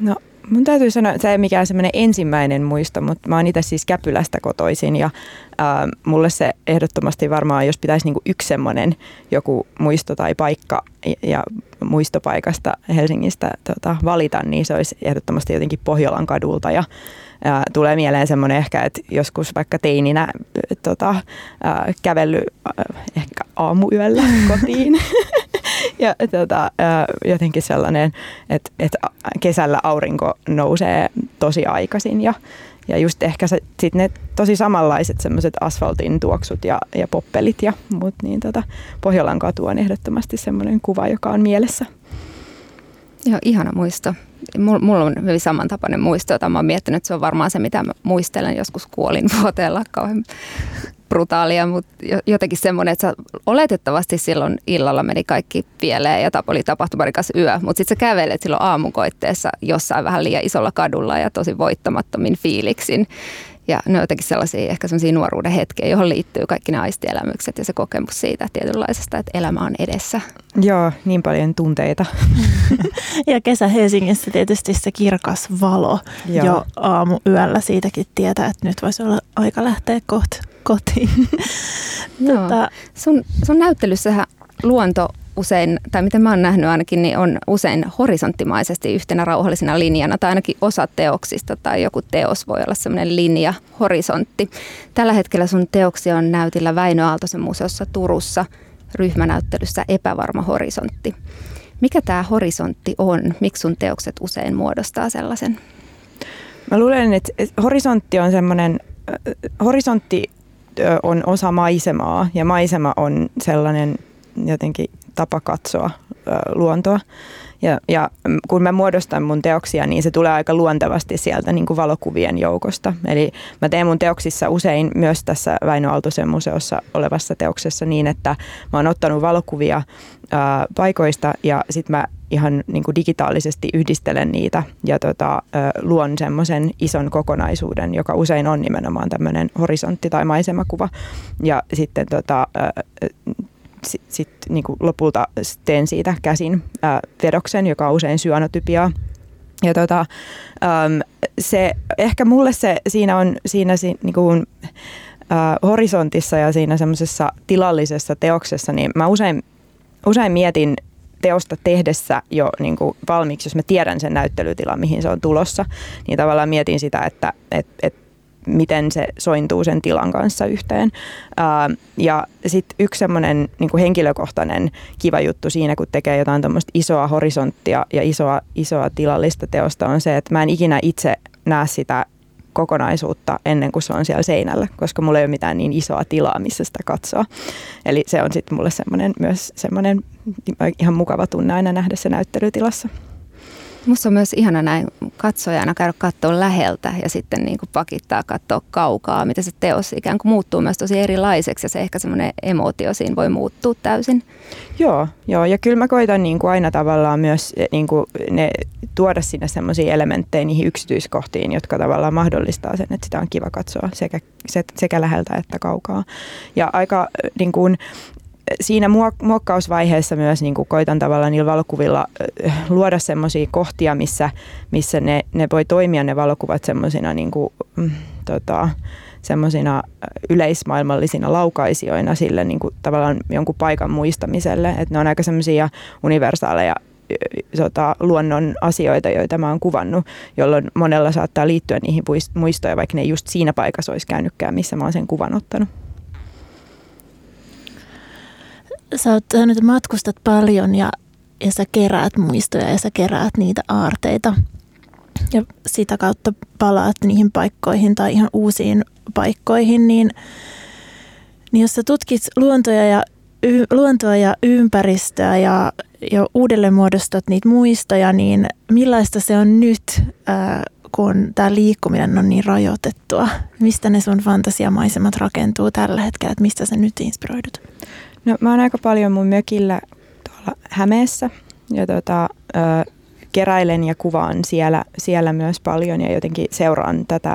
No Mun täytyy sanoa, että se ei mikään semmoinen ensimmäinen muisto, mutta mä oon itse siis Käpylästä kotoisin ja ää, mulle se ehdottomasti varmaan, jos pitäisi niinku yksi semmoinen joku muisto tai paikka ja muistopaikasta Helsingistä tota, valita, niin se olisi ehdottomasti jotenkin Pohjolan kadulta ja ää, tulee mieleen semmoinen ehkä, että joskus vaikka teininä tota, ää, kävellyt ehkä aamuyöllä kotiin. Ja tota, jotenkin sellainen, että, että kesällä aurinko nousee tosi aikaisin ja, ja just ehkä se, sit ne tosi samanlaiset semmoiset asfaltin tuoksut ja, ja poppelit ja muut, niin tota, Pohjolan katu on ehdottomasti semmoinen kuva, joka on mielessä. Joo, ihana muisto. Mulla on hyvin samantapainen muisto, jota mä oon miettinyt, että se on varmaan se, mitä mä muistelen joskus kuolinvuoteella kauhean brutaalia, mutta jotenkin semmoinen, että oletettavasti silloin illalla meni kaikki pieleen ja oli tapahtumarikas yö, mutta sitten sä kävelet silloin aamukoitteessa jossain vähän liian isolla kadulla ja tosi voittamattomin fiiliksin. Ja ne on jotenkin sellaisia, ehkä sellaisia nuoruuden hetkiä, johon liittyy kaikki ne aistielämykset ja se kokemus siitä tietynlaisesta, että elämä on edessä. Joo, niin paljon tunteita. Ja kesä Helsingissä tietysti se kirkas valo. Joo. Jo aamuyöllä siitäkin tietää, että nyt voisi olla aika lähteä kohta kotiin. Joo. Tota... Sun, sun näyttelyssähän luonto usein, tai miten mä oon nähnyt ainakin, niin on usein horisonttimaisesti yhtenä rauhallisena linjana, tai ainakin osa teoksista, tai joku teos voi olla semmoinen linja, horisontti. Tällä hetkellä sun teoksia on näytillä Väinö Aaltosen museossa Turussa, ryhmänäyttelyssä Epävarma horisontti. Mikä tämä horisontti on? Miksi sun teokset usein muodostaa sellaisen? Mä luulen, että horisontti on semmoinen, horisontti on osa maisemaa, ja maisema on sellainen jotenkin tapa katsoa luontoa. Ja, ja kun mä muodostan mun teoksia, niin se tulee aika luontevasti sieltä niin kuin valokuvien joukosta. Eli mä teen mun teoksissa usein myös tässä Väinö Aaltosen museossa olevassa teoksessa niin, että mä oon ottanut valokuvia ää, paikoista ja sit mä ihan niin kuin digitaalisesti yhdistelen niitä ja tota, luon semmoisen ison kokonaisuuden, joka usein on nimenomaan tämmöinen horisontti tai maisemakuva. Ja sitten tota, ää, Sitten sit, niin kuin lopulta teen siitä käsin ää, vedoksen, joka on usein syanotypiaa. Ja tota, äm, se, ehkä mulle se siinä on siinä si, niin kuin, ää, horisontissa ja siinä semmoisessa tilallisessa teoksessa, niin mä usein, usein mietin teosta tehdessä jo niin kuin valmiiksi, jos mä tiedän sen näyttelytilan, mihin se on tulossa, niin tavallaan mietin sitä, että et, et, miten se sointuu sen tilan kanssa yhteen. Ja sitten yksi semmoinen niin kuin henkilökohtainen kiva juttu siinä, kun tekee jotain tuommoista isoa horisonttia ja isoa, isoa tilallista teosta, on se, että mä en ikinä itse näe sitä kokonaisuutta ennen kuin se on siellä seinällä, koska mulla ei ole mitään niin isoa tilaa, missä sitä katsoa. Eli se on sitten mulle semmoinen, myös semmoinen ihan mukava tunne aina nähdä se näyttelytilassa. Musta on myös ihana näin katsojana käydä katsoa läheltä ja sitten niin kuin pakittaa katsoa kaukaa, mitä se teos ikään kuin muuttuu myös tosi erilaiseksi ja se ehkä semmoinen emootio siinä voi muuttua täysin. Joo, joo ja kyllä mä koitan niin kuin aina tavallaan myös niin kuin ne, tuoda sinne semmoisia elementtejä niihin yksityiskohtiin, jotka tavallaan mahdollistaa sen, että sitä on kiva katsoa sekä, sekä läheltä että kaukaa. Ja aika niin kuin... Siinä muokkausvaiheessa myös niin kuin koitan tavallaan niillä valokuvilla luoda semmoisia kohtia, missä, missä ne, ne voi toimia ne valokuvat semmoisina niin kuin, tota, semmoisina yleismaailmallisina laukaisijoina sille niin kuin, tavallaan jonkun paikan muistamiselle. Et ne on aika semmoisia universaaleja tota, luonnon asioita, joita mä oon kuvannut, jolloin monella saattaa liittyä niihin muistoja, vaikka ne just siinä paikassa olisi käynytkään, missä mä oon sen kuvan ottanut. Sä oot nyt matkustat paljon ja, ja sä keräät muistoja ja sä keräät niitä aarteita ja sitä kautta palaat niihin paikkoihin tai ihan uusiin paikkoihin, niin, niin jos sä tutkit luontoja ja, y, luontoa ja ympäristöä ja, ja uudelleen muodostat niitä muistoja, niin millaista se on nyt, ää, kun tää liikkuminen on niin rajoitettua? Mistä ne sun fantasiamaisemat rakentuu tällä hetkellä, että mistä sä nyt inspiroidut? No mä oon aika paljon mun mökillä tuolla Hämeessä ja tota, ö, keräilen ja kuvaan siellä, siellä myös paljon ja jotenkin seuraan tätä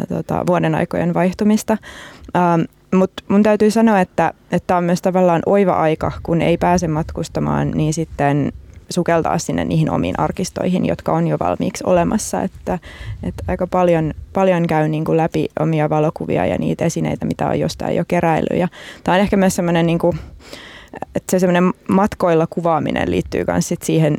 ö, tota, vuodenaikojen vaihtumista. Mutta mun täytyy sanoa, että tämä on myös tavallaan oiva aika, kun ei pääse matkustamaan, niin sitten sukeltaa sinne niihin omiin arkistoihin, jotka on jo valmiiksi olemassa. Että, että aika paljon, paljon käy niin kuin läpi omia valokuvia ja niitä esineitä, mitä on jostain jo keräillyt. Ja tämä on ehkä myös semmoinen, niin kuin, että se semmoinen matkoilla kuvaaminen liittyy myös sit siihen,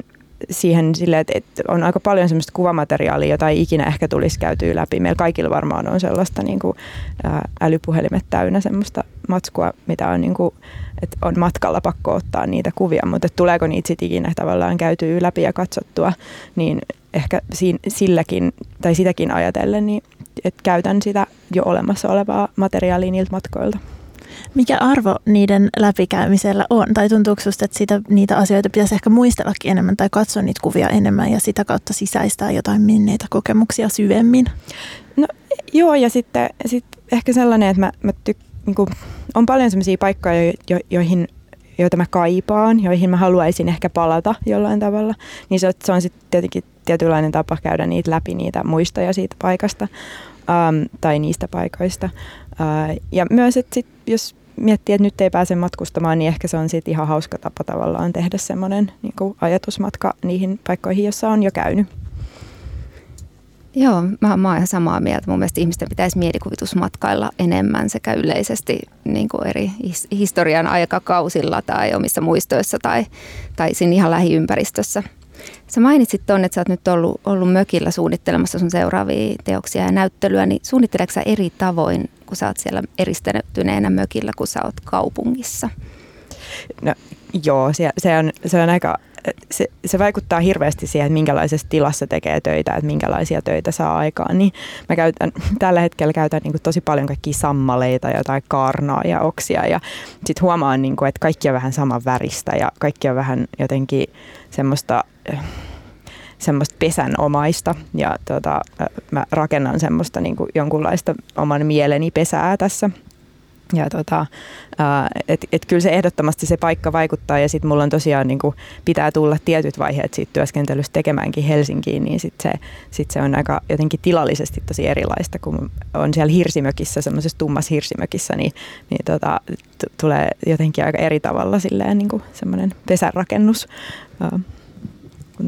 siihen silleen, että on aika paljon semmoista kuvamateriaalia, jota ei ikinä ehkä tulisi käytyä läpi. Meillä kaikilla varmaan on sellaista niin kuin, ää, älypuhelimet täynnä semmoista matskua, mitä on, niin kuin, että on matkalla pakko ottaa niitä kuvia, mutta tuleeko niitä sitten ikinä tavallaan käytyä läpi ja katsottua, niin ehkä si- silläkin tai sitäkin ajatellen, niin, että käytän sitä jo olemassa olevaa materiaalia niiltä matkoilta. Mikä arvo niiden läpikäymisellä on? Tai tuntuuko susta, että sitä, niitä asioita pitäisi ehkä muistellakin enemmän tai katsoa niitä kuvia enemmän ja sitä kautta sisäistää jotain menneitä kokemuksia syvemmin? No joo, ja sitten sit ehkä sellainen, että mä, mä tyk, niin kuin, on paljon sellaisia paikkoja, jo, jo, joihin, joita mä kaipaan, joihin mä haluaisin ehkä palata jollain tavalla. Niin se, se on sitten tietenkin tietynlainen tapa käydä niitä läpi, niitä muistoja siitä paikasta ähm, tai niistä paikoista. Ja myös, että sit, jos miettii, että nyt ei pääse matkustamaan, niin ehkä se on sit ihan hauska tapa tavallaan tehdä semmoinen niin kuin ajatusmatka niihin paikkoihin, joissa on jo käynyt. Joo, mä, mä oon ihan samaa mieltä. Mun mielestä ihmisten pitäisi mielikuvitusmatkailla enemmän sekä yleisesti niin kuin eri his, historian aikakausilla tai omissa muistoissa tai, tai siinä ihan lähiympäristössä. Sä mainitsit tuon, että sä oot nyt ollut, ollut mökillä suunnittelemassa sun seuraavia teoksia ja näyttelyä, niin suunnitteleeko sä eri tavoin, kun sä oot siellä eristäytyneenä mökillä, kun sä oot kaupungissa? No joo, se, se, on, se on aika... Se, se vaikuttaa hirveästi siihen, että minkälaisessa tilassa tekee töitä, että minkälaisia töitä saa aikaan. Niin mä käytän, tällä hetkellä käytän niin kuin tosi paljon kaikkia sammaleita, jotain kaarnaa ja oksia. Ja sit huomaan, niin kuin, että kaikki on vähän saman väristä ja kaikki on vähän jotenkin semmoista... semmoista pesänomaista ja tota, mä rakennan semmoista niin kuin jonkunlaista oman mieleni pesää tässä. Ja tota, et, et kyllä se ehdottomasti se paikka vaikuttaa ja sitten mulla on tosiaan niin kuin pitää tulla tietyt vaiheet siitä työskentelystä tekemäänkin Helsinkiin, niin sitten se, sit se on aika jotenkin tilallisesti tosi erilaista, kun on siellä hirsimökissä, semmoisessa tummassa hirsimökissä, niin, niin tota, t- tulee jotenkin aika eri tavalla silleen niin kuin semmoinen pesärakennus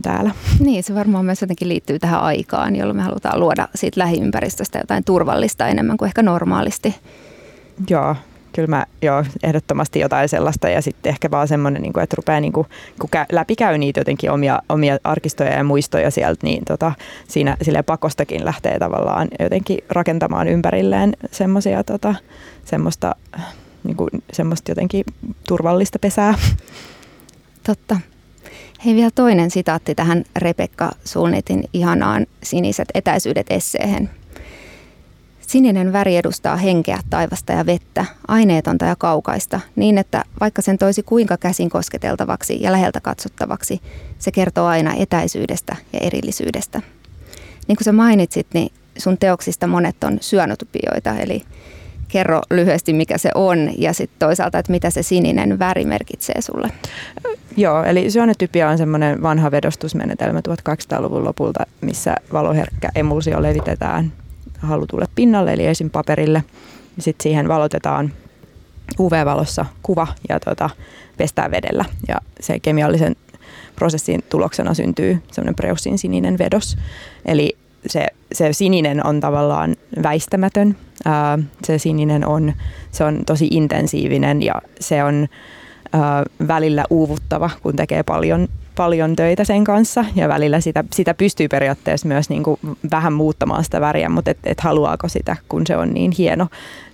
täällä. Niin, se varmaan myös jotenkin liittyy tähän aikaan, jolloin me halutaan luoda siitä lähiympäristöstä jotain turvallista enemmän kuin ehkä normaalisti. Joo, kyllä mä joo, ehdottomasti jotain sellaista ja sitten ehkä vaan semmoinen, että rupeaa läpikäy niitä jotenkin omia, omia arkistoja ja muistoja sieltä, niin tota, siinä silleen pakostakin lähtee tavallaan jotenkin rakentamaan ympärilleen semmoisia tota, semmoista, niin kuin, semmoista jotenkin turvallista pesää. Totta. Hei, vielä toinen sitaatti tähän Rebecca Solnitin ihanaan Siniset etäisyydet -esseehen. Sininen väri edustaa henkeä, taivasta ja vettä, aineetonta ja kaukaista, niin että vaikka sen toisi kuinka käsin kosketeltavaksi ja läheltä katsottavaksi, se kertoo aina etäisyydestä ja erillisyydestä. Niin kuin sä mainitsit, niin sun teoksista monet on syönotupioita, eli kerro lyhyesti, mikä se on ja sitten toisaalta, että mitä se sininen väri merkitsee sulle. Joo, eli syönotypia on semmoinen vanha vedostusmenetelmä tuhatkahdeksansataaluvun lopulta, missä valoherkkä emulsio levitetään halutulle pinnalle, eli esim. Paperille. Sitten siihen valotetaan U V-valossa kuva ja tuota, pestää vedellä. Ja se kemiallisen prosessin tuloksena syntyy semmoinen Preussin sininen vedos. Eli se, se sininen on tavallaan väistämätön. Ää, se sininen on, se on tosi intensiivinen ja se on ää, välillä uuvuttava, kun tekee paljon, paljon töitä sen kanssa. Ja välillä sitä, sitä pystyy periaatteessa myös niin kuin vähän muuttamaan sitä väriä, mutta et, et haluaako sitä, kun se on niin hieno,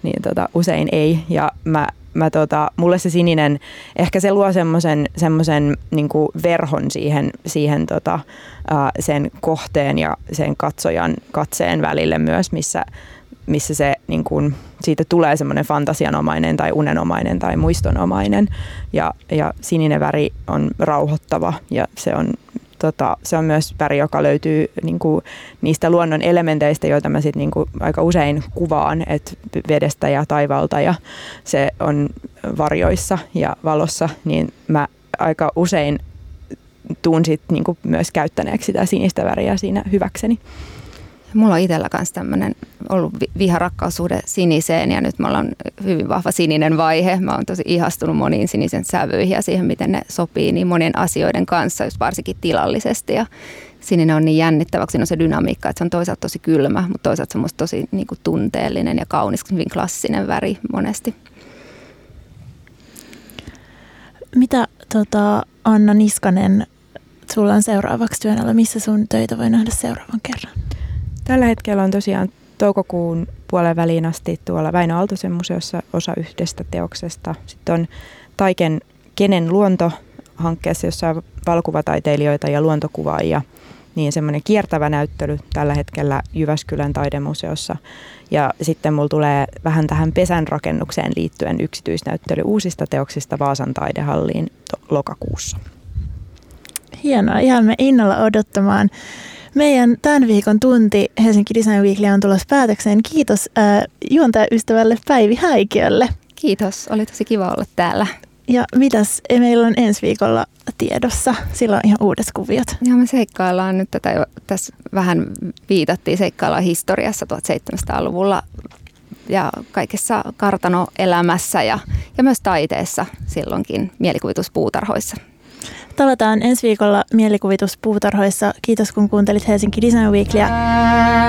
niin tota, usein ei. Ja mä Mä tota, mulle se sininen, ehkä se luo semmoisen semmoisen niinku verhon siihen, siihen tota, ää, sen kohteen ja sen katsojan katseen välille myös, missä, missä se, niinku, siitä tulee semmoinen fantasianomainen tai unenomainen tai muistonomainen. Ja, ja sininen väri on rauhoittava ja se on, tota, se on myös väri, joka löytyy niinku, niistä luonnon elementeistä, joita mä sit, niinku, aika usein kuvaan, että vedestä ja taivaalta ja se on varjoissa ja valossa, niin mä aika usein tuun sit, niinku, myös käyttäneeksi sitä sinistä väriä siinä hyväkseni. Mulla on itsellä kanssa tämmöinen ollut viharakkaussuhde siniseen, ja nyt mulla on hyvin vahva sininen vaihe. Mä oon tosi ihastunut moniin sinisen sävyihin ja siihen, miten ne sopii niin monien asioiden kanssa, just varsinkin tilallisesti. Ja sininen on niin jännittävä, siinä on se dynamiikka, että se on toisaalta tosi kylmä, mutta toisaalta se on musta tosi niin kuin tunteellinen ja kaunis, hyvin klassinen väri monesti. Mitä tota, Anna Niskanen, sulla on seuraavaksi työn alla, missä sun töitä voi nähdä seuraavan kerran? Tällä hetkellä on tosiaan toukokuun puolen väliin asti tuolla Väinö Aaltosen museossa osa yhdestä teoksesta. Sitten on Taiken Kenen luonto-hankkeessa, jossa on valokuvataiteilijoita ja luontokuvaajia. Niin semmoinen kiertävä näyttely tällä hetkellä Jyväskylän taidemuseossa. Ja sitten mulla tulee vähän tähän pesän rakennukseen liittyen yksityisnäyttely uusista teoksista Vaasan taidehalliin lokakuussa. Hienoa, ihan me innolla odottamaan. Meidän tämän viikon tunti Helsinki Design Weekly on tulossa päätökseen. Kiitos äh, juontajaystävälle Päivi Häikiölle. Kiitos, oli tosi kiva olla täällä. Ja mitäs meillä on ensi viikolla tiedossa? Silloin ihan uudet kuviot. Ja me seikkaillaan nyt tätä jo, tässä vähän viitattiin, seikkaillaan historiassa seitsemäntoistasataa-luvulla ja kaikessa kartanoelämässä ja, ja myös taiteessa silloinkin mielikuvituspuutarhoissa. Tavataan ensi viikolla mielikuvituspuutarhoissa. Kiitos kun kuuntelit Helsinki Design Weeklyä.